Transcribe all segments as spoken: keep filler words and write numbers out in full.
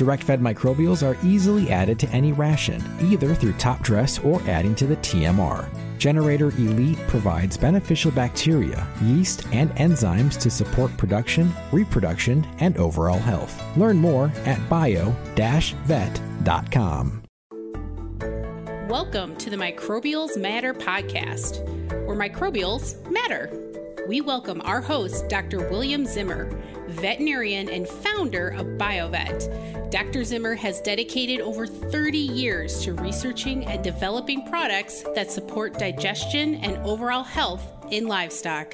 Direct-fed microbials are easily added to any ration, either through top dress or adding to the T M R. Generator Elite provides beneficial bacteria, yeast, and enzymes to support production, reproduction, and overall health. Learn more at bio dash vet dot com. Welcome to the Microbials Matter podcast, where microbials matter. We welcome our host, Doctor William Zimmer, veterinarian and founder of BioVet. Doctor Zimmer has dedicated over thirty years to researching and developing products that support digestion and overall health in livestock.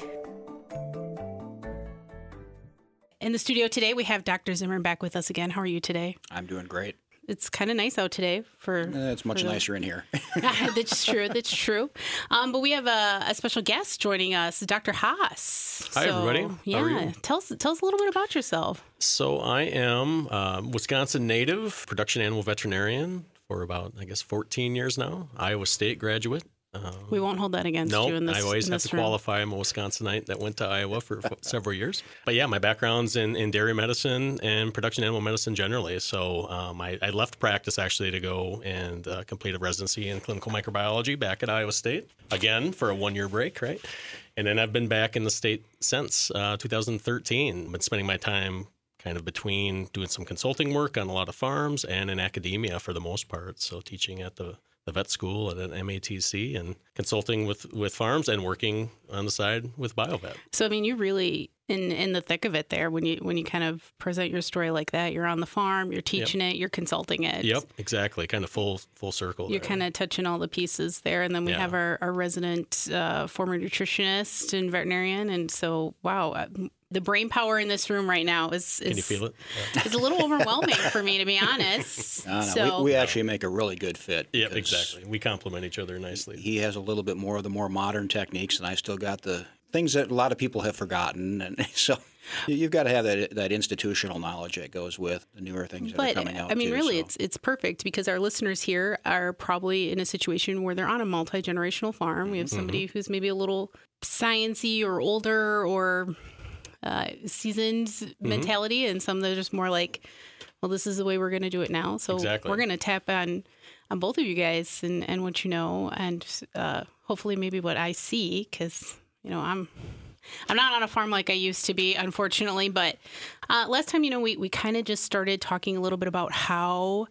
In the studio today, we have Doctor Zimmer back with us again. How are you today? I'm doing great. It's kind of nice out today. For uh, it's much for nicer in here. That's true. That's true. Um, but we have a, a special guest joining us, Doctor Haas. Hi, so, everybody. Yeah, How are you? tell us tell us a little bit about yourself. So I am a Wisconsin native, production animal veterinarian for about I guess fourteen years now. Iowa State graduate. Um, we won't hold that against no, you in this No, I always have to room. qualify. I'm a Wisconsinite that went to Iowa for f- several years. But yeah, my background's in, in dairy medicine and production animal medicine generally. So um, I, I left practice actually to go and uh, complete a residency in clinical microbiology back at Iowa State, again, for a one-year break, right? And then I've been back in the state since uh, two thousand thirteen. Been spending my time kind of between doing some consulting work on a lot of farms and in academia for the most part. So teaching at the the vet school at an M A T C and consulting with, with farms and working on the side with BioVet. So, I mean, you're really in, in the thick of it there. When you when you kind of present your story like that, you're on the farm, you're teaching yep. it, you're consulting it. Yep, exactly. Kind of full full circle. You're there. Kind of touching all the pieces there. And then we yeah. have our, our resident uh, former nutritionist and veterinarian. And so, wow, I, the brain power in this room right now is is, Can you feel it? Yeah. is a little overwhelming for me, to be honest. No, no, so. we, we actually make a really good fit. Yeah, exactly. We complement each other nicely. He has a little bit more of the more modern techniques, and I still got the things that a lot of people have forgotten. And so you've got to have that that institutional knowledge that goes with the newer things that but, are coming out. I mean, too, really, so. it's it's perfect because our listeners here are probably in a situation where they're on a multi-generational farm. We have somebody mm-hmm. who's maybe a little science-y or older or Uh, seasoned mm-hmm. mentality, and some that are just more like, well, this is the way we're going to do it now. So exactly. we're going to tap on on both of you guys and, and what you know, and uh, hopefully maybe what I see, because you know I'm I'm not on a farm like I used to be, unfortunately. But uh, last time, you know, we we kind of just started talking a little bit about how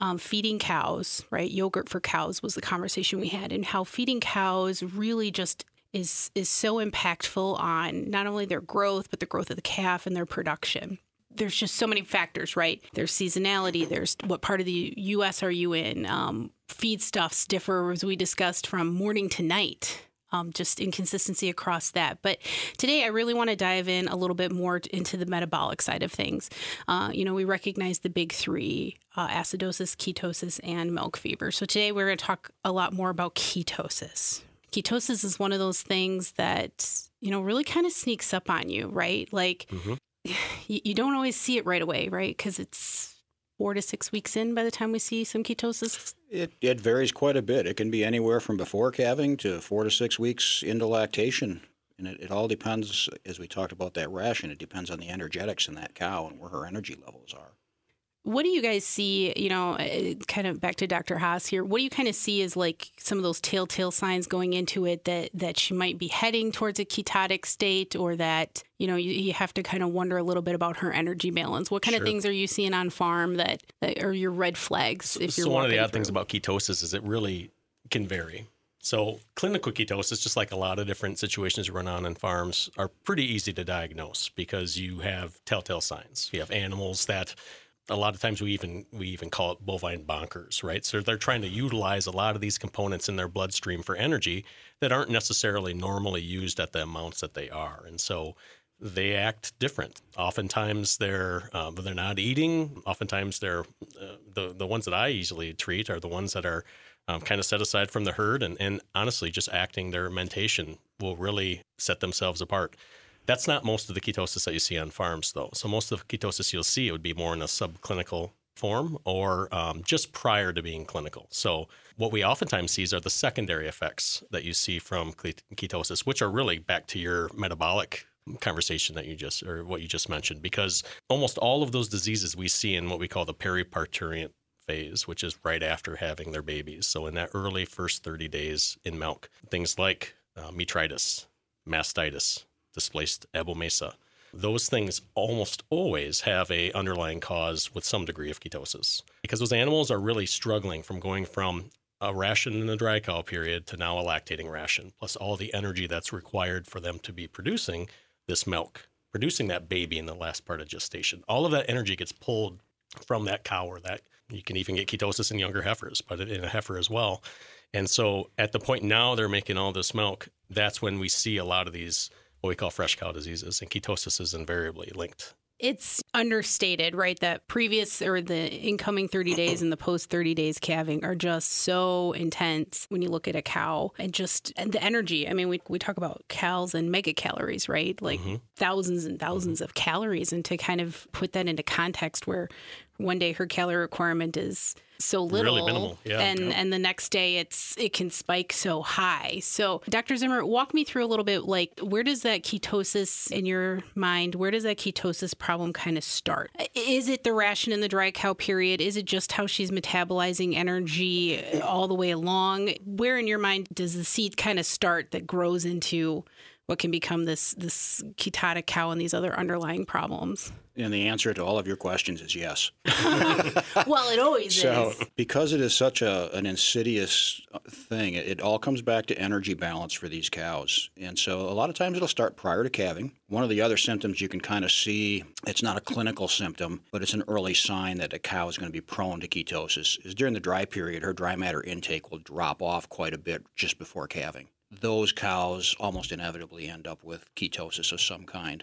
um, feeding cows, right? Yogurt for cows was the conversation we had, and how feeding cows really just is is so impactful on not only their growth, but the growth of the calf and their production. There's just so many factors, right? There's seasonality. There's what part of the U S are you in? Um, feedstuffs differ, as we discussed, from morning to night. Um, just inconsistency across that. But today, I really want to dive in a little bit more into the metabolic side of things. Uh, you know, we recognize the big three, uh, acidosis, ketosis, and milk fever. So today, we're going to talk a lot more about ketosis. Ketosis is one of those things that, you know, really kind of sneaks up on you, right? Like, mm-hmm. you, you don't always see it right away, right? Because it's four to six weeks in by the time we see some ketosis. It it varies quite a bit. It can be anywhere from before calving to four to six weeks into lactation. And it, it all depends, as we talked about that ration, it depends on the energetics in that cow and where her energy levels are. What do you guys see, you know, kind of back to Doctor Haas here, what do you kind of see as like some of those telltale signs going into it that, that she might be heading towards a ketotic state, or that, you know, you, you have to kind of wonder a little bit about her energy balance? What kind sure. of things are you seeing on farm that, that are your red flags? If so, you're so one of the odd through? things about ketosis is it really can vary. So clinical ketosis, just like a lot of different situations run on in farms, are pretty easy to diagnose because you have telltale signs. You have animals that... A lot of times we even we even call it bovine bonkers, right? So they're trying to utilize a lot of these components in their bloodstream for energy that aren't necessarily normally used at the amounts that they are. And so they act different. Oftentimes they're uh, they're not eating. Oftentimes they're uh, the, the ones that I usually treat are the ones that are um, kind of set aside from the herd and, and honestly just acting their mentation will really set themselves apart. That's not most of the ketosis that you see on farms, though. So most of the ketosis you'll see would be more in a subclinical form or um, just prior to being clinical. So what we oftentimes see are the secondary effects that you see from ketosis, which are really back to your metabolic conversation that you just, or what you just mentioned, because almost all of those diseases we see in what we call the periparturient phase, which is right after having their babies. So in that early first thirty days in milk, things like uh, metritis, mastitis, displaced abomasa, those things almost always have a underlying cause with some degree of ketosis, because those animals are really struggling from going from a ration in the dry cow period to now a lactating ration, plus all the energy that's required for them to be producing this milk, producing that baby in the last part of gestation. All of that energy gets pulled from that cow, or that you can even get ketosis in younger heifers, but in a heifer as well. And so at the point now they're making all this milk, that's when we see a lot of these what we call fresh cow diseases, and ketosis is invariably linked. It's understated, right, that previous or the incoming thirty days and the post thirty days calving are just so intense when you look at a cow, and just and the energy. I mean, we we talk about cals and megacalories, right? Like mm-hmm. thousands and thousands mm-hmm. of calories. And to kind of put that into context, where one day her calorie requirement is so little, really minimal. Yeah, and yeah. and the next day it's it can spike so high. So Doctor Zimmer, walk me through a little bit, like, where does that ketosis in your mind, where does that ketosis problem kind of start? Is it the ration in the dry cow period? Is it just how she's metabolizing energy all the way along? Where in your mind does the seed kind of start that grows into what can become this this ketotic cow and these other underlying problems? And the answer to all of your questions is yes. Well, it always so, is. Because it is such a, an insidious thing, it, it all comes back to energy balance for these cows. And so a lot of times it'll start prior to calving. One of the other symptoms you can kind of see, it's not a clinical symptom, but it's an early sign that a cow is going to be prone to ketosis, is during the dry period, her dry matter intake will drop off quite a bit just before calving. Those cows almost inevitably end up with ketosis of some kind.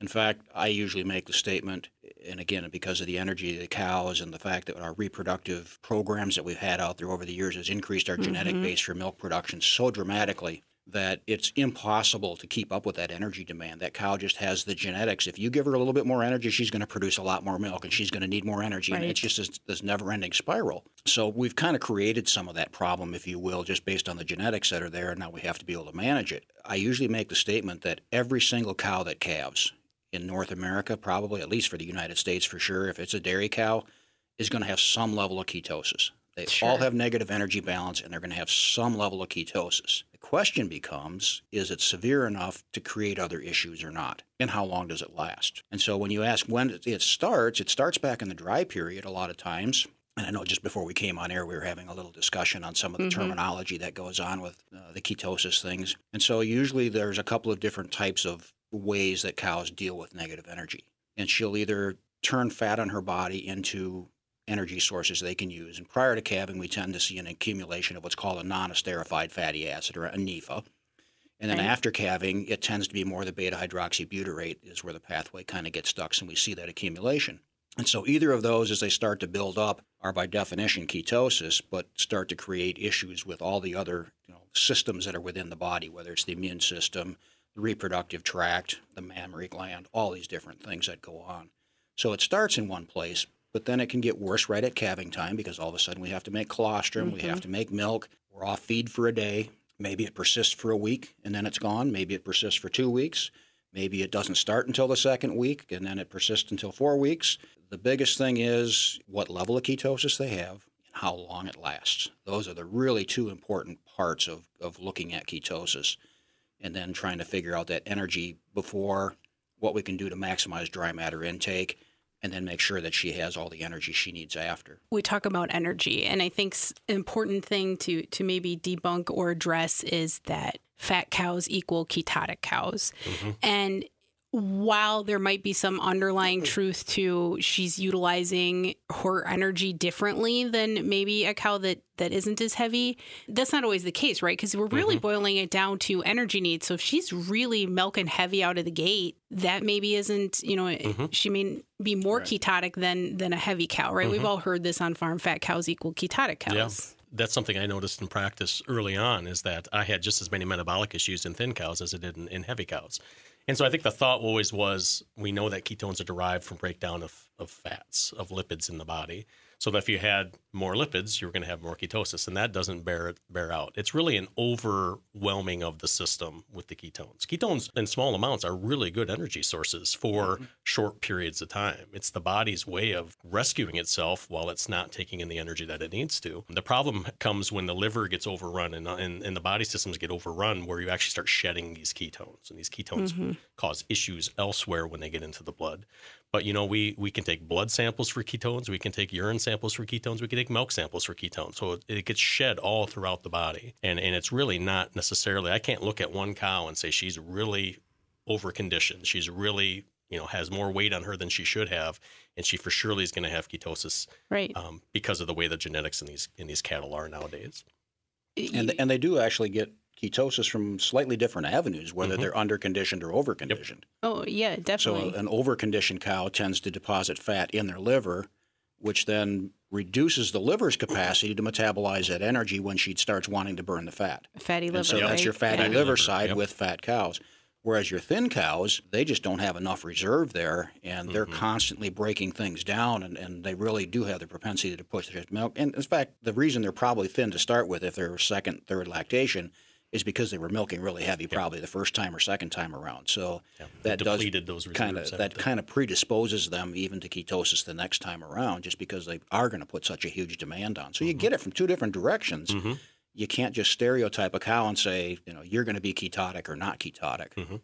In fact, I usually make the statement, and again, because of the energy of the cows and the fact that our reproductive programs that we've had out there over the years has increased our mm-hmm. genetic base for milk production so dramatically that it's impossible to keep up with that energy demand. That cow just has the genetics. If you give her a little bit more energy, she's going to produce a lot more milk, and she's going to need more energy. Right. And it's just this, this never-ending spiral. So we've kind of created some of that problem, if you will, just based on the genetics that are there, and now we have to be able to manage it. I usually make the statement that every single cow that calves in North America, probably, at least for the United States for sure, if it's a dairy cow, is going to have some level of ketosis. They sure. all have negative energy balance, and they're going to have some level of ketosis. The question becomes, is it severe enough to create other issues or not? And how long does it last? And so when you ask when it starts, it starts back in the dry period a lot of times. And I know just before we came on air, we were having a little discussion on some of the mm-hmm. terminology that goes on with uh, the ketosis things. And so usually there's a couple of different types of ways that cows deal with negative energy. And she'll either turn fat on her body into energy sources they can use. And prior to calving, we tend to see an accumulation of what's called a non-esterified fatty acid, or a NEFA. And then right. after calving, it tends to be more the beta-hydroxybutyrate is where the pathway kind of gets stuck, and we see that accumulation. And so either of those, as they start to build up, are by definition ketosis, but start to create issues with all the other you know, systems that are within the body, whether it's the immune system, the reproductive tract, the mammary gland, all these different things that go on. So it starts in one place, but then it can get worse right at calving time, because all of a sudden we have to make colostrum, mm-hmm. we have to make milk, we're off feed for a day. Maybe it persists for a week and then it's gone. Maybe it persists for two weeks. Maybe it doesn't start until the second week, and then it persists until four weeks. The biggest thing is what level of ketosis they have and how long it lasts. Those are the really two important parts of, of looking at ketosis, and then trying to figure out that energy before, what we can do to maximize dry matter intake, and then make sure that she has all the energy she needs after. We talk about energy, and I think an important thing to, to maybe debunk or address is that fat cows equal ketotic cows. Mm-hmm. And while there might be some underlying truth to she's utilizing her energy differently than maybe a cow that, that isn't as heavy, that's not always the case, right? Because we're really mm-hmm. boiling it down to energy needs. So if she's really milking heavy out of the gate, that maybe isn't, you know, mm-hmm. she may be more right. ketotic than, than a heavy cow, right? Mm-hmm. We've all heard this on farm, fat cows equal ketotic cows. Yeah. That's something I noticed in practice early on, is that I had just as many metabolic issues in thin cows as I did in, in heavy cows. And so I think the thought always was, we know that ketones are derived from breakdown of of fats, of lipids in the body. So that if you had more lipids, you were going to have more ketosis, and that doesn't bear bear out. It's really an overwhelming of the system with the ketones. Ketones in small amounts are really good energy sources for mm-hmm. short periods of time. It's the body's way of rescuing itself while it's not taking in the energy that it needs to. The problem comes when the liver gets overrun and, and, and the body systems get overrun, where you actually start shedding these ketones, and these ketones mm-hmm. cause issues elsewhere when they get into the blood. But, you know, we we can take blood samples for ketones. We can take urine samples for ketones. We can take milk samples for ketones. So it, it gets shed all throughout the body. And, and it's really not necessarily, I can't look at one cow and say she's really overconditioned. She's really, you know, has more weight on her than she should have. And she for surely is going to have ketosis, right? Um, because of the way the genetics in these in these cattle are nowadays. And and they do actually get ketosis from slightly different avenues, whether mm-hmm. they're underconditioned or overconditioned. Yep. Oh, yeah, definitely. So an overconditioned cow tends to deposit fat in their liver, which then reduces the liver's capacity to metabolize that energy when she starts wanting to burn the fat. Fatty liver, and so yep. that's your fatty yeah. liver side yep. with fat cows. Whereas your thin cows, they just don't have enough reserve there, and they're mm-hmm. constantly breaking things down, and, and they really do have the propensity to push their milk. And in fact, the reason they're probably thin to start with, if they're second, third lactation, is because they were milking really heavy, probably yep. the first time or second time around. So yep. that does kind of that kind of predisposes them even to ketosis the next time around, just because they are going to put such a huge demand on. So mm-hmm. you get it from two different directions. Mm-hmm. You can't just stereotype a cow and say, you know, you're going to be ketotic or not ketotic. Mm-hmm.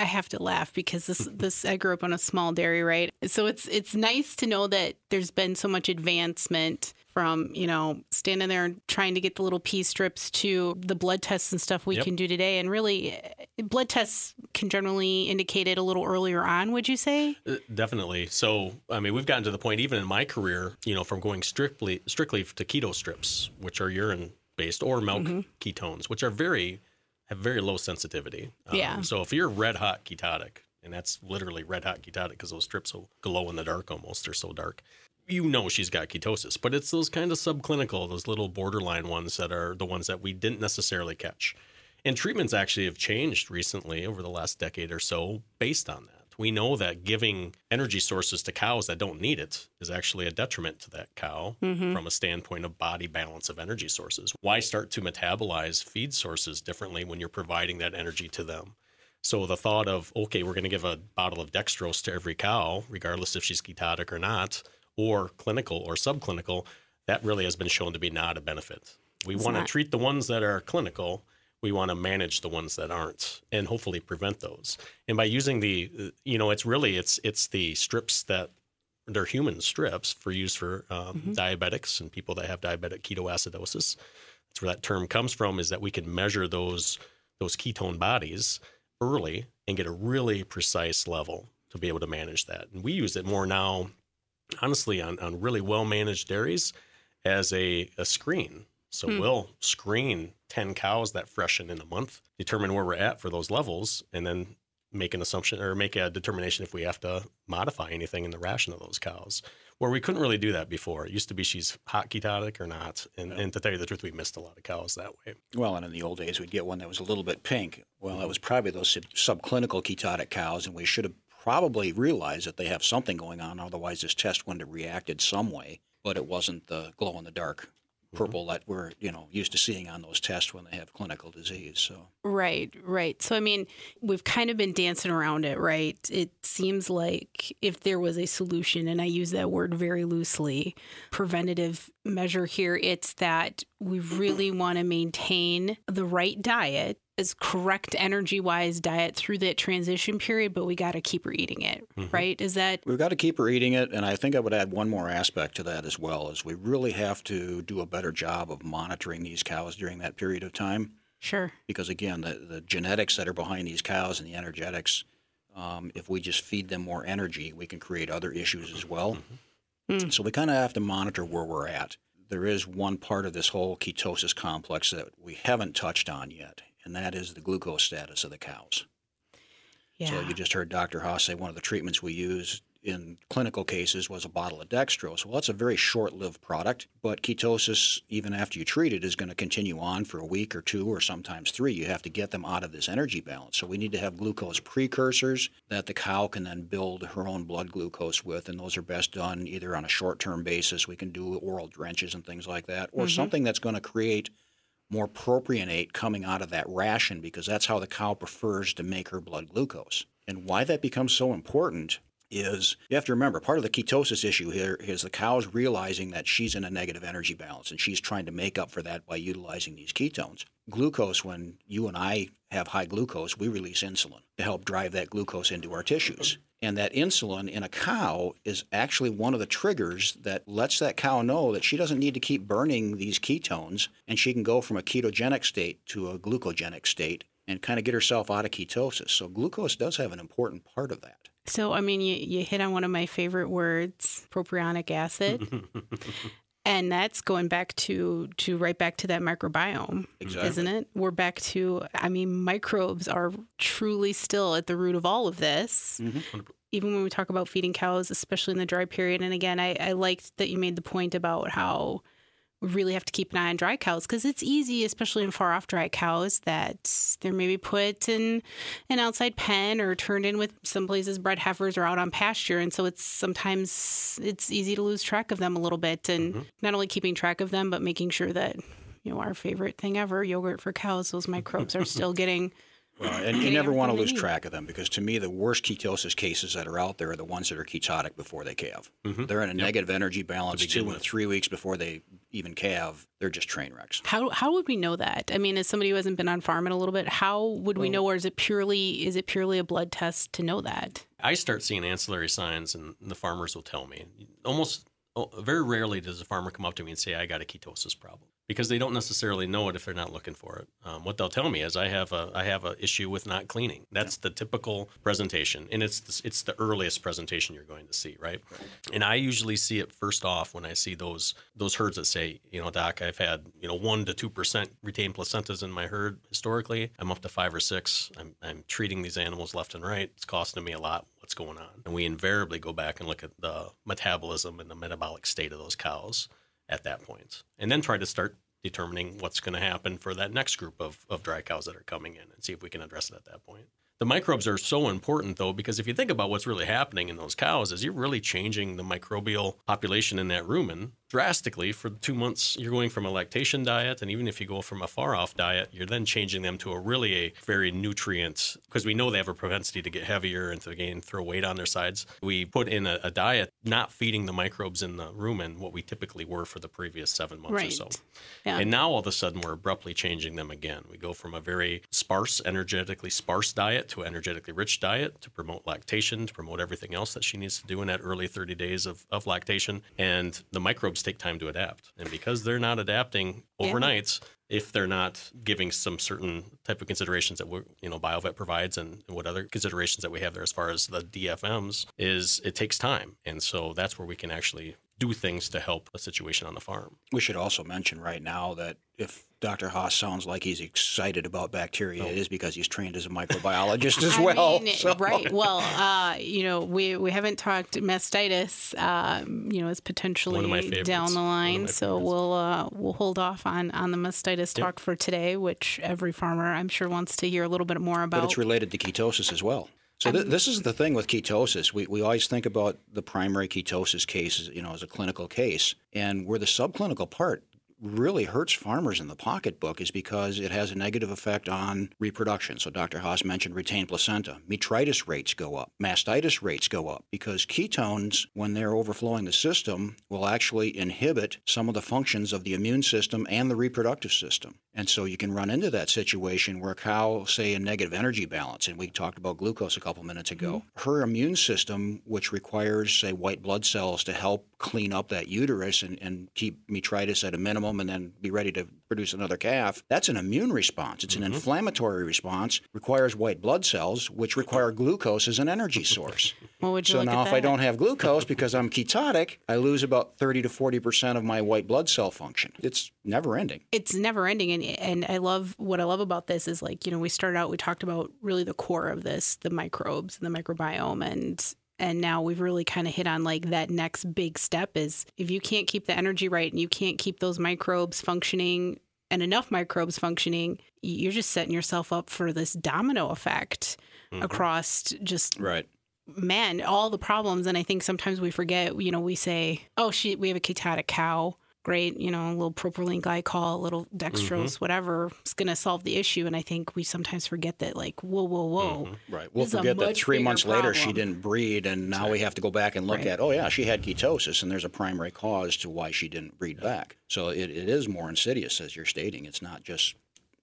I have to laugh because this this I grew up on a small dairy, right? So it's it's nice to know that there's been so much advancement from, you know, standing there and trying to get the little pee strips to the blood tests and stuff we yep. can do today. And really, blood tests can generally indicate it a little earlier on, would you say? Uh, definitely. So, I mean, we've gotten to the point, even in my career, you know, from going strictly strictly to keto strips, which are urine-based, or milk mm-hmm. ketones, which are very... have very low sensitivity. Um, yeah. So if you're red hot ketotic, and that's literally red hot ketotic because those strips will glow in the dark almost, they're so dark, you know she's got ketosis. But it's those kind of subclinical, those little borderline ones that are the ones that we didn't necessarily catch. And treatments actually have changed recently over the last decade or so based on that. We know that giving energy sources to cows that don't need it is actually a detriment to that cow mm-hmm. from a standpoint of body balance of energy sources. Why start to metabolize feed sources differently when you're providing that energy to them? So the thought of, okay, we're going to give a bottle of dextrose to every cow, regardless if she's ketotic or not, or clinical or subclinical, that really has been shown to be not a benefit. We want to treat the ones that are clinical. We want to manage the ones that aren't and hopefully prevent those. And by using the, you know, it's really, it's it's the strips that, they're human strips for use for um, mm-hmm. diabetics and people that have diabetic ketoacidosis. That's where that term comes from, is that we can measure those those ketone bodies early and get a really precise level to be able to manage that. And we use it more now, honestly, on, on really well-managed dairies as a, a screen. So hmm. we'll screen ten cows that freshen in a month, determine where we're at for those levels, and then make an assumption or make a determination if we have to modify anything in the ration of those cows, where we couldn't really do that before. It used to be she's hot ketotic or not. And, yeah. and to tell you the truth, we missed a lot of cows that way. Well, and in the old days, we'd get one that was a little bit pink. Well, that was probably those sub- subclinical ketotic cows, and we should have probably realized that they have something going on. Otherwise, this test wouldn't have reacted some way, but it wasn't the glow-in-the-dark purple that we're, you know, used to seeing on those tests when they have clinical disease. So right, right. So, I mean, we've kind of been dancing around it, right? It seems like if there was a solution, and I use that word very loosely, preventative measure here, it's that we really want to maintain the right diet, as correct energy-wise diet through that transition period, but we got to keep her eating it, mm-hmm. right? Is that... We've got to keep her eating it, and I think I would add one more aspect to that as well, is we really have to do a better job of monitoring these cows during that period of time. Sure. Because, again, the, the genetics that are behind these cows and the energetics, um, if we just feed them more energy, we can create other issues as well. Mm-hmm. Mm. So we kind of have to monitor where we're at. There is one part of this whole ketosis complex that we haven't touched on yet, and that is the glucose status of the cows. Yeah. So you just heard Doctor Haas say one of the treatments we use in clinical cases was a bottle of dextrose. Well, that's a very short-lived product, but ketosis, even after you treat it, is going to continue on for a week or two or sometimes three. You have to get them out of this energy balance. So we need to have glucose precursors that the cow can then build her own blood glucose with, and those are best done either on a short-term basis. We can do oral drenches and things like that, or mm-hmm. something that's going to create more propionate coming out of that ration, because that's how the cow prefers to make her blood glucose. And why that becomes so important is you have to remember part of the ketosis issue here is the cow's realizing that she's in a negative energy balance and she's trying to make up for that by utilizing these ketones. Glucose, when you and I have high glucose, we release insulin to help drive that glucose into our tissues. And that insulin in a cow is actually one of the triggers that lets that cow know that she doesn't need to keep burning these ketones, and she can go from a ketogenic state to a glucogenic state and kind of get herself out of ketosis. So glucose does have an important part of that. So, I mean, you, you hit on one of my favorite words, propionic acid. And that's going back to, to right back to that microbiome, exactly. Isn't it? We're back to, I mean, microbes are truly still at the root of all of this. Mm-hmm. Even when we talk about feeding cows, especially in the dry period. And again, I, I liked that you made the point about how we really have to keep an eye on dry cows, because it's easy, especially in far off dry cows, that they're maybe put in an outside pen or turned in with some places bred heifers or out on pasture. And so it's sometimes it's easy to lose track of them a little bit, and mm-hmm. not only keeping track of them, but making sure that, you know, our favorite thing ever, yogurt for cows, those microbes are still getting... Well, and you never want to lose track of them, because to me, the worst ketosis cases that are out there are the ones that are ketotic before they calve. Mm-hmm. They're in a yep. negative energy balance two and three weeks before they even calve. They're just train wrecks. How how would we know that? I mean, as somebody who hasn't been on farm in a little bit, how would well, we know, or is it purely is it purely a blood test to know that? I start seeing ancillary signs, and the farmers will tell me. Almost very rarely does a farmer come up to me and say, I got a ketosis problem, because they don't necessarily know it if they're not looking for it. Um, what they'll tell me is I have a I have an issue with not cleaning. That's yeah. the typical presentation, and it's the, it's the earliest presentation you're going to see, right? right? And I usually see it first off when I see those those herds that say, you know, Doc, I've had, you know, one to two percent retained placentas in my herd historically. I'm up to five or six. I'm I'm treating these animals left and right. It's costing me a lot. What's going on? And we invariably go back and look at the metabolism and the metabolic state of those cows at that point, and then try to start determining what's going to happen for that next group of, of dry cows that are coming in, and see if we can address it at that point. The microbes are so important, though, because if you think about what's really happening in those cows is you're really changing the microbial population in that rumen drastically for two months. You're going from a lactation diet, and even if you go from a far-off diet, you're then changing them to a really a very nutrient, because we know they have a propensity to get heavier and to gain, throw weight on their sides. We put in a, a diet not feeding the microbes in the rumen what we typically were for the previous seven months right. or so. Yeah. And now all of a sudden we're abruptly changing them again. We go from a very sparse, energetically sparse diet to energetically rich diet to promote lactation, to promote everything else that she needs to do in that early thirty days of, of lactation. And the microbes take time to adapt. And because they're not adapting overnight, yeah. if they're not giving some certain type of considerations that, you know, BioVet provides, and what other considerations that we have there as far as the D F Ms, is it takes time. And so that's where we can actually do things to help a situation on the farm. We should also mention right now that if Doctor Haas sounds like he's excited about bacteria, oh. it is because he's trained as a microbiologist as I well. Mean, so. Right. Well, uh, you know, we, we haven't talked mastitis, um, you know, is potentially down the line. So we'll uh, we'll hold off on, on the mastitis talk yep. for today, which every farmer, I'm sure, wants to hear a little bit more about. But it's related to ketosis as well. So th- this is the thing with ketosis. We we always think about the primary ketosis cases, you know, as a clinical case, and where the subclinical part really hurts farmers in the pocketbook is because it has a negative effect on reproduction. So Doctor Haas mentioned retained placenta. Metritis rates go up. Mastitis rates go up because ketones, when they're overflowing the system, will actually inhibit some of the functions of the immune system and the reproductive system. And so you can run into that situation where a cow, say, in negative energy balance, and we talked about glucose a couple minutes ago, mm-hmm. her immune system, which requires, say, white blood cells to help clean up that uterus and, and keep metritis at a minimum, and then be ready to produce another calf, that's an immune response. It's an mm-hmm. inflammatory response, requires white blood cells, which require glucose as an energy source. Well, would you so look now at if that? I don't have glucose because I'm ketotic, I lose about thirty to forty percent of my white blood cell function. It's never ending. It's never ending. And, and I love, what I love about this is, like, you know, we started out, we talked about really the core of this, the microbes and the microbiome, and And now we've really kind of hit on like that next big step is if you can't keep the energy right and you can't keep those microbes functioning and enough microbes functioning, you're just setting yourself up for this domino effect mm-hmm. across just right. man, all the problems. And I think sometimes we forget, you know, we say, oh, she, we have a ketotic cow. Great, you know, a little propylene glycol, a little dextrose, mm-hmm. whatever, it's going to solve the issue. And I think we sometimes forget that, like, whoa, whoa, whoa. Mm-hmm. Right. We'll forget that three months problem. later she didn't breed, and now right. we have to go back and look right. at, oh, yeah, she had ketosis, and there's a primary cause to why she didn't breed yeah. back. So it, it is more insidious, as you're stating. It's not just,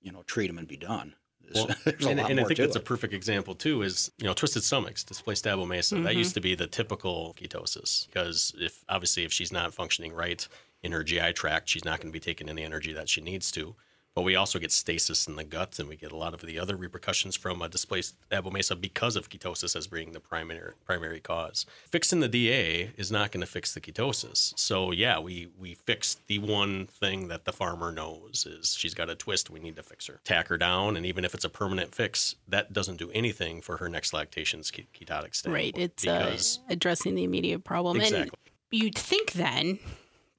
you know, treat them and be done. Well, and and I think that's it. a perfect example, too, is, you know, twisted stomachs, displaced abomasa. Mm-hmm. That used to be the typical ketosis because if obviously if she's not functioning right in her G I tract, she's not going to be taking in the energy that she needs to. But we also get stasis in the gut, and we get a lot of the other repercussions from a displaced abomasa because of ketosis as being the primary primary cause. Fixing the D A is not going to fix the ketosis. So, yeah, we, we fix the one thing that the farmer knows is she's got a twist. We need to fix her. Tack her down, and even if it's a permanent fix, that doesn't do anything for her next lactation's ketotic state. Right. It's uh, addressing the immediate problem. Exactly. And you'd think then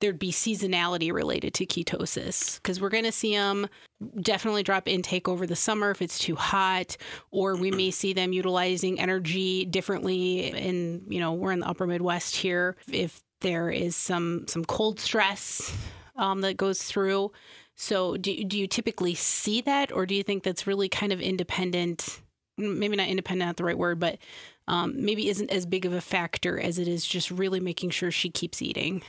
there'd be seasonality related to ketosis because we're going to see them definitely drop intake over the summer if it's too hot, or we may see them utilizing energy differently. And, you know, we're in the upper Midwest here. If there is some some cold stress um, that goes through. So do, do you typically see that, or do you think that's really kind of independent? Maybe not independent, not the right word, but um, maybe isn't as big of a factor as it is just really making sure she keeps eating.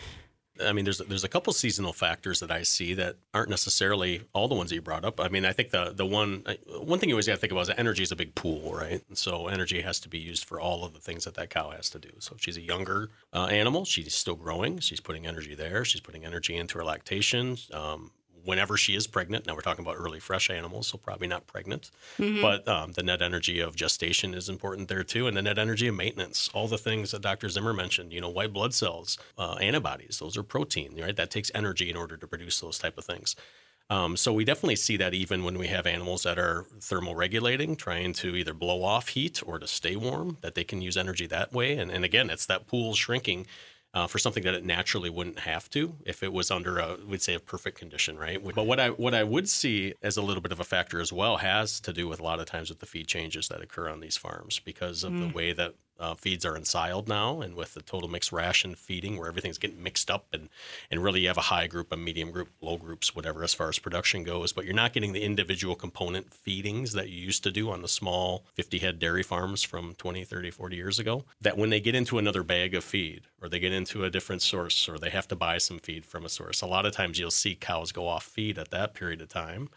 I mean, there's there's a couple seasonal factors that I see that aren't necessarily all the ones that you brought up. I mean, I think the the one one thing you always got to think about is that energy is a big pool, right? And so energy has to be used for all of the things that that cow has to do. So if she's a younger uh, animal, she's still growing. She's putting energy there. She's putting energy into her lactation. Um, whenever she is pregnant, now we're talking about early fresh animals, so probably not pregnant, mm-hmm. but um, the net energy of gestation is important there too. And the net energy of maintenance, all the things that Doctor Zimmer mentioned, you know, white blood cells, uh, antibodies, those are protein, right? That takes energy in order to produce those type of things. Um, so we definitely see that even when we have animals that are thermoregulating, trying to either blow off heat or to stay warm, that they can use energy that way. And, and again, it's that pool shrinking Uh, for something that it naturally wouldn't have to if it was under a, we'd say, a perfect condition, right? But what I what I would see as a little bit of a factor as well has to do with a lot of times with the feed changes that occur on these farms because of mm. the way that uh, feeds are ensiled now, and with the total mixed ration feeding where everything's getting mixed up, and and really you have a high group, a medium group, low groups, whatever as far as production goes, but you're not getting the individual component feedings that you used to do on the small fifty head dairy farms from twenty, thirty, forty years ago, that when they get into another bag of feed or they get into a different source or they have to buy some feed from a source, a lot of times you'll see cows go off feed at that period of time.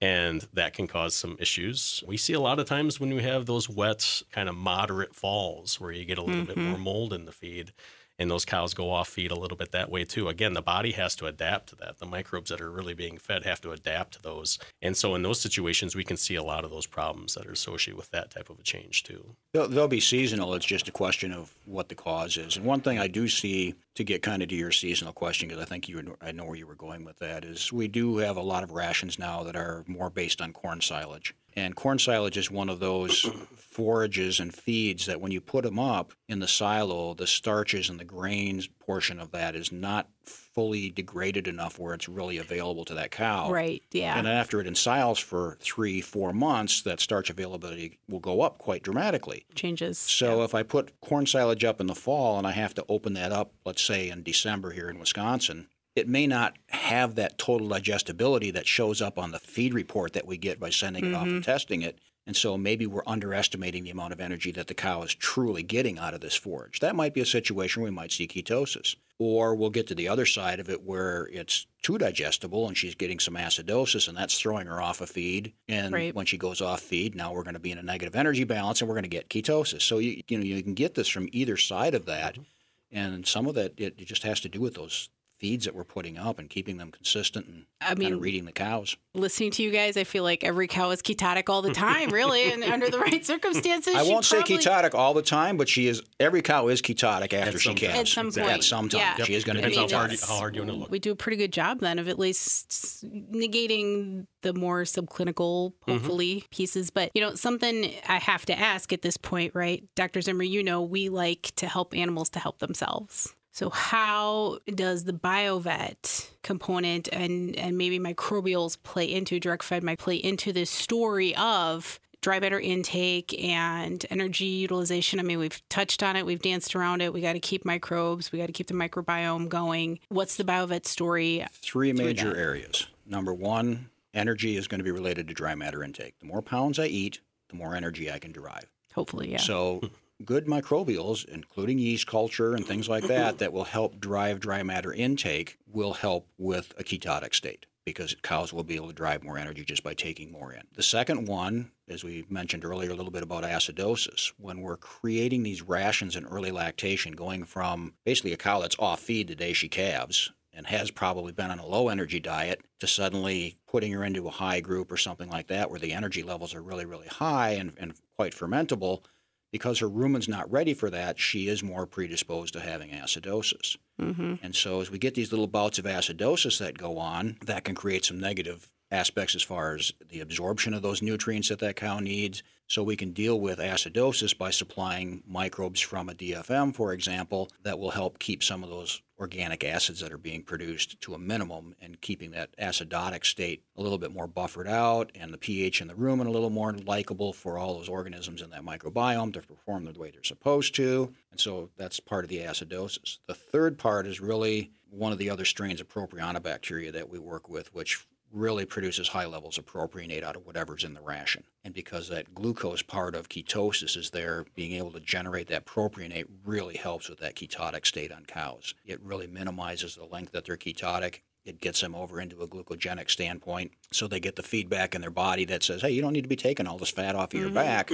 And that can cause some issues. We see a lot of times when we have those wet, kind of moderate falls where you get a little mm-hmm. bit more mold in the feed, and those cows go off feed a little bit that way too. Again, the body has to adapt to that. The microbes that are really being fed have to adapt to those. And so in those situations, we can see a lot of those problems that are associated with that type of a change too. They'll, they'll be seasonal. It's just a question of what the cause is. And one thing I do see, to get kind of to your seasonal question, because I think you would, I know where you were going with that, is we do have a lot of rations now that are more based on corn silage. And corn silage is one of those forages and feeds that when you put them up in the silo, the starches and the grains portion of that is not fully degraded enough where it's really available to that cow. Right, yeah. And after it ensiles for three, four months, that starch availability will go up quite dramatically. Changes. So yeah. if I put corn silage up in the fall and I have to open that up, let's say in December here in Wisconsin, it may not have that total digestibility that shows up on the feed report that we get by sending mm-hmm. it off and testing it. And so maybe we're underestimating the amount of energy that the cow is truly getting out of this forage. That might be a situation where we might see ketosis. Or we'll get to the other side of it where it's too digestible and she's getting some acidosis, and that's throwing her off a feed. And right. when she goes off feed, now we're going to be in a negative energy balance and we're going to get ketosis. So you, you know, you can get this from either side of that. Mm-hmm. And some of that, it just has to do with those feeds that we're putting up and keeping them consistent and I mean, kind of reading the cows. Listening to you guys, I feel like every cow is ketotic all the time, really, and under the right circumstances. I won't say ketotic all the time, but she is. Every cow is ketotic after she calves. At some exactly. point. At some time. Yeah. Yep. She is going to be ketotic. Depends how hard you want to look. We do a pretty good job, then, of at least negating the more subclinical, hopefully, mm-hmm. pieces. But, you know, something I have to ask at this point, right, Doctor Zimmer, you know we like to help animals to help themselves. So how does the BioVet component and, and maybe microbials play into, direct fed might play into this story of dry matter intake and energy utilization? I mean, we've touched on it. We've danced around it. We got to keep microbes. We got to keep the microbiome going. What's the BioVet story? Three major areas. Number one, energy is going to be related to dry matter intake. The more pounds I eat, the more energy I can derive. Hopefully, yeah. So... good microbials, including yeast culture and things like that, that will help drive dry matter intake, will help with a ketotic state because cows will be able to drive more energy just by taking more in. The second one, as we mentioned earlier, a little bit about acidosis. When we're creating these rations in early lactation, going from basically a cow that's off feed the day she calves and has probably been on a low energy diet to suddenly putting her into a high group or something like that where the energy levels are really, really high and, and quite fermentable. Because her rumen's not ready for that, she is more predisposed to having acidosis. Mm-hmm. And so as we get these little bouts of acidosis that go on, that can create some negative aspects as far as the absorption of those nutrients that that cow needs. So we can deal with acidosis by supplying microbes from a D F M, for example, that will help keep some of those organic acids that are being produced to a minimum and keeping that acidotic state a little bit more buffered out and the pH in the rumen a little more likable for all those organisms in that microbiome to perform the way they're supposed to. And so that's part of the acidosis. The third part is really one of the other strains of propionibacteria that we work with, which really produces high levels of propionate out of whatever's in the ration. And because that glucose part of ketosis is there, being able to generate that propionate really helps with that ketotic state on cows. It really minimizes the length that they're ketotic. It gets them over into a glucogenic standpoint. So they get the feedback in their body that says, hey, you don't need to be taking all this fat off of your mm-hmm. back,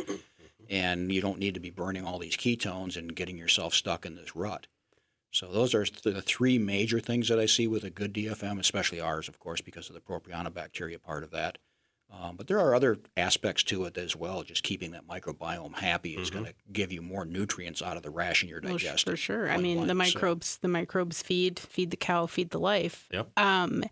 and you don't need to be burning all these ketones and getting yourself stuck in this rut. So those are the three major things that I see with a good D F M, especially ours, of course, because of the propionibacteria part of that. Um, but there are other aspects to it as well. Just keeping that microbiome happy mm-hmm. is going to give you more nutrients out of the ration you're digesting. Well, for sure. I mean, line, the microbes, so. the microbes feed, feed the cow, feed the life. Yep. Um,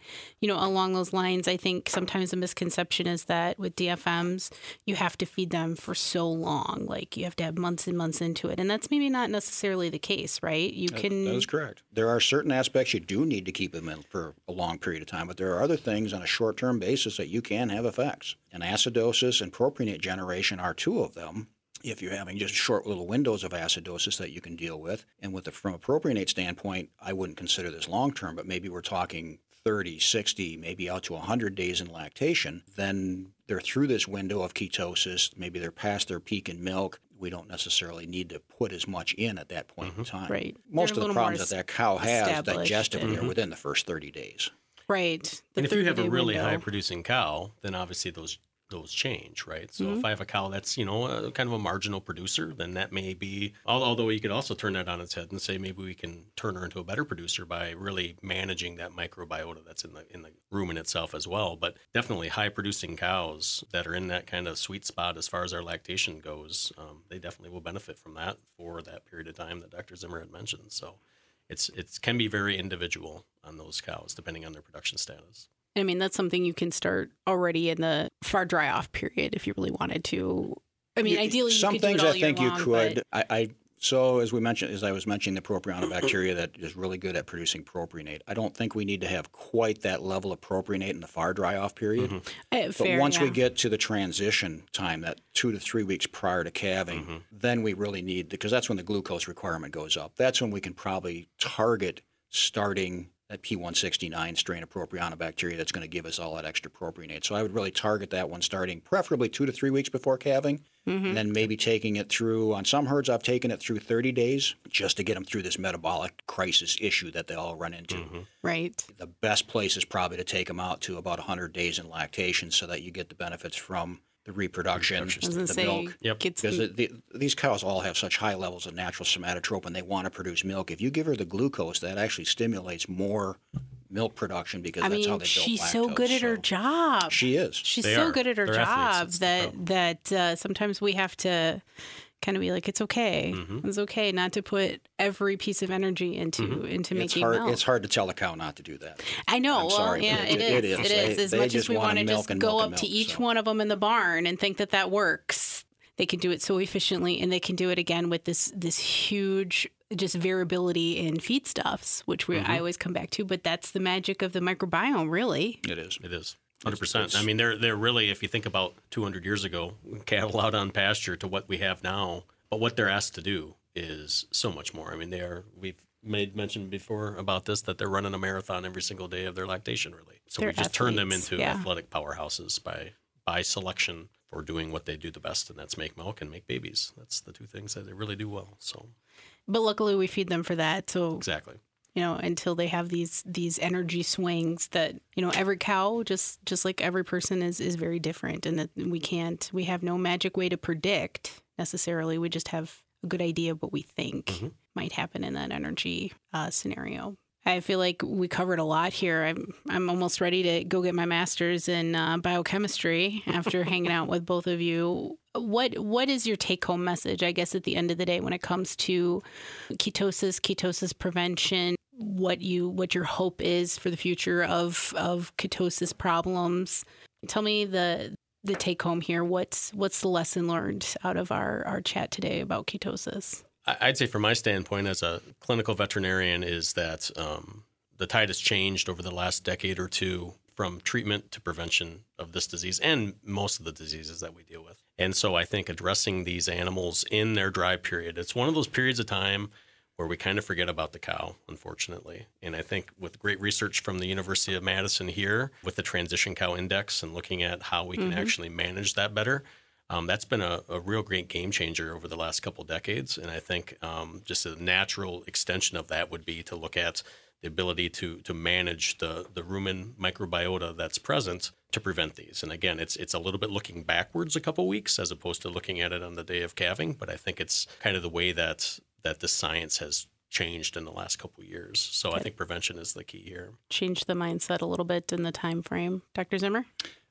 you know, along those lines, I think sometimes the misconception is that with D F Ms, you have to feed them for so long. Like you have to have months and months into it. And that's maybe not necessarily the case, right? You that, can. That is correct. There are certain aspects you do need to keep them in for a long period of time, but there are other things on a short-term basis that you can have effect. And acidosis and propionate generation are two of them. If you're having just short little windows of acidosis that you can deal with, and with the, from a propionate standpoint, I wouldn't consider this long-term, but maybe we're talking thirty, sixty, maybe out to one hundred days in lactation, then they're through this window of ketosis. Maybe they're past their peak in milk. We don't necessarily need to put as much in at that point mm-hmm. in time. Right. Most they're of the problems that that cow has digestively mm-hmm. are within the first thirty days. Right. And if you have a really high producing cow, then obviously those those change, right? So mm-hmm. if I have a cow that's, you know, a, kind of a marginal producer, then that may be, although you could also turn that on its head and say maybe we can turn her into a better producer by really managing that microbiota that's in the in the rumen itself as well. But definitely high producing cows that are in that kind of sweet spot as far as our lactation goes, um, they definitely will benefit from that for that period of time that Doctor Zimmer had mentioned. So It's it can be very individual on those cows, depending on their production status. I mean, that's something you can start already in the far dry off period if you really wanted to. I mean, you, ideally, you some could things do it all I year think long, you could. But... I, I so as we mentioned, as I was mentioning, the propionibacteria that is really good at producing propionate. I don't think we need to have quite that level of propionate in the far dry off period. Mm-hmm. Uh, but fair, once yeah. we get to the transition time, that two to three weeks prior to calving, mm-hmm. then we really need, because that's when the glucose requirement goes up. That's when we can probably target starting that P one sixty-nine strain of propionibacteria that's going to give us all that extra propionate. So I would really target that one starting preferably two to three weeks before calving, mm-hmm. and then maybe taking it through, on some herds I've taken it through thirty days just to get them through this metabolic crisis issue that they all run into. Mm-hmm. Right. The best place is probably to take them out to about one hundred days in lactation so that you get the benefits from the reproduction, the, the milk. Yep. Because the, the, these cows all have such high levels of natural somatotropin, they want to produce milk. If you give her the glucose, that actually stimulates more milk production because I that's mean, how they build lactose. She's so good at so her job. She is. She's they so are. good at her They're job that, that uh, sometimes we have to kind of be like, it's okay. Mm-hmm. It's okay not to put every piece of energy into mm-hmm. into making it's hard, milk. It's hard to tell a cow not to do that. I know. I'm sorry, well, yeah, it, it, is. it is. It is. As they, much they as we want to just go milk up milk, to each so. one of them in the barn and think that that works, they can do it so efficiently, and they can do it again with this this huge just variability in feedstuffs, which we mm-hmm. I always come back to. But that's the magic of the microbiome, really. It is. It is. one hundred percent. I mean, they're, they're really, if you think about two hundred years ago, cattle out on pasture to what we have now, but what they're asked to do is so much more. I mean, they are, we've made mention before about this, that they're running a marathon every single day of their lactation, really. So they're we just athletes. turn them into yeah. athletic powerhouses by, by selection for doing what they do the best, and that's make milk and make babies. That's the two things that they really do well. So, but luckily we feed them for that. So exactly. You know, until they have these these energy swings that, you know, every cow, just just like every person is, is very different, and that we can't, we have no magic way to predict necessarily. We just have a good idea of what we think mm-hmm. might happen in that energy uh, scenario. I feel like we covered a lot here. I'm I'm almost ready to go get my master's in uh, biochemistry after hanging out with both of you. What what is your take-home message, I guess, at the end of the day when it comes to ketosis, ketosis prevention, what you what your hope is for the future of of ketosis problems? Tell me the the take home here. What's what's the lesson learned out of our, our chat today about ketosis? I'd say from my standpoint as a clinical veterinarian is that um, the tide has changed over the last decade or two from treatment to prevention of this disease and most of the diseases that we deal with. And so I think addressing these animals in their dry period, it's one of those periods of time where we kind of forget about the cow, unfortunately. And I think with great research from the University of Madison here with the Transition Cow Index and looking at how we can mm-hmm. actually manage that better, um, that's been a, a real great game changer over the last couple decades. And I think um, just a natural extension of that would be to look at the ability to to manage the, the rumen microbiota that's present to prevent these. And again, it's it's a little bit looking backwards a couple weeks as opposed to looking at it on the day of calving. But I think it's kind of the way that that the science has changed in the last couple of years. So Good. I think prevention is the key here. Change the mindset a little bit in the time frame. Doctor Zimmer?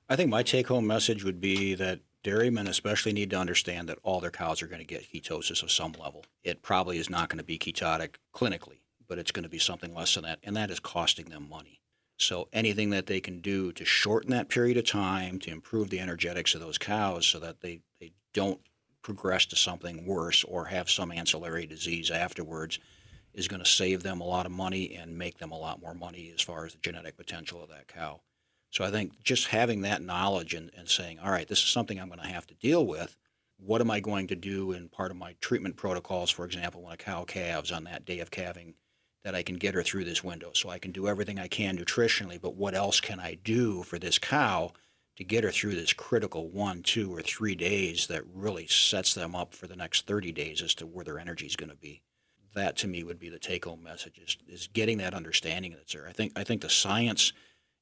I think my take-home message would be that dairymen especially need to understand that all their cows are going to get ketosis of some level. It probably is not going to be ketotic clinically, but it's going to be something less than that, and that is costing them money. So anything that they can do to shorten that period of time, to improve the energetics of those cows so that they, they don't progress to something worse or have some ancillary disease afterwards is going to save them a lot of money and make them a lot more money as far as the genetic potential of that cow. So I think just having that knowledge and, and saying, all right, this is something I'm going to have to deal with. What am I going to do in part of my treatment protocols, for example, when a cow calves on that day of calving, that I can get her through this window? So I can do everything I can nutritionally, but what else can I do for this cow to get her through this critical one, two, or three days that really sets them up for the next thirty days as to where their energy is going to be? That, to me, would be the take-home message, is, is getting that understanding that's there. I think, I think the science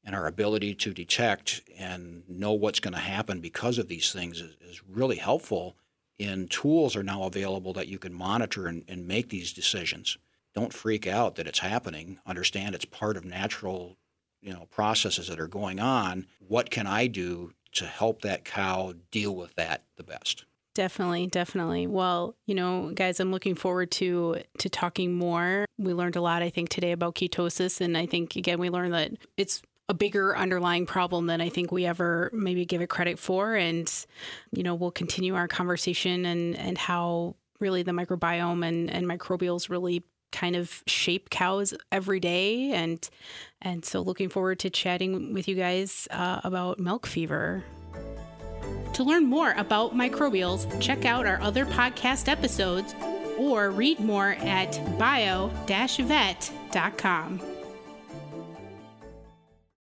and our ability to detect and know what's going to happen because of these things is, is really helpful, and tools are now available that you can monitor and, and make these decisions. Don't freak out that it's happening. Understand it's part of natural, you know, processes that are going on. What can I do to help that cow deal with that the best? Definitely, definitely. Well, you know, guys, I'm looking forward to to talking more. We learned a lot, I think, today about ketosis. And I think, again, we learned that it's a bigger underlying problem than I think we ever maybe give it credit for. And, you know, we'll continue our conversation and, and how really the microbiome and, and microbials really kind of shape cows every day. And and so looking forward to chatting with you guys uh, about milk fever. To learn more about microbials, check out our other podcast episodes or read more at bio dash vet dot com.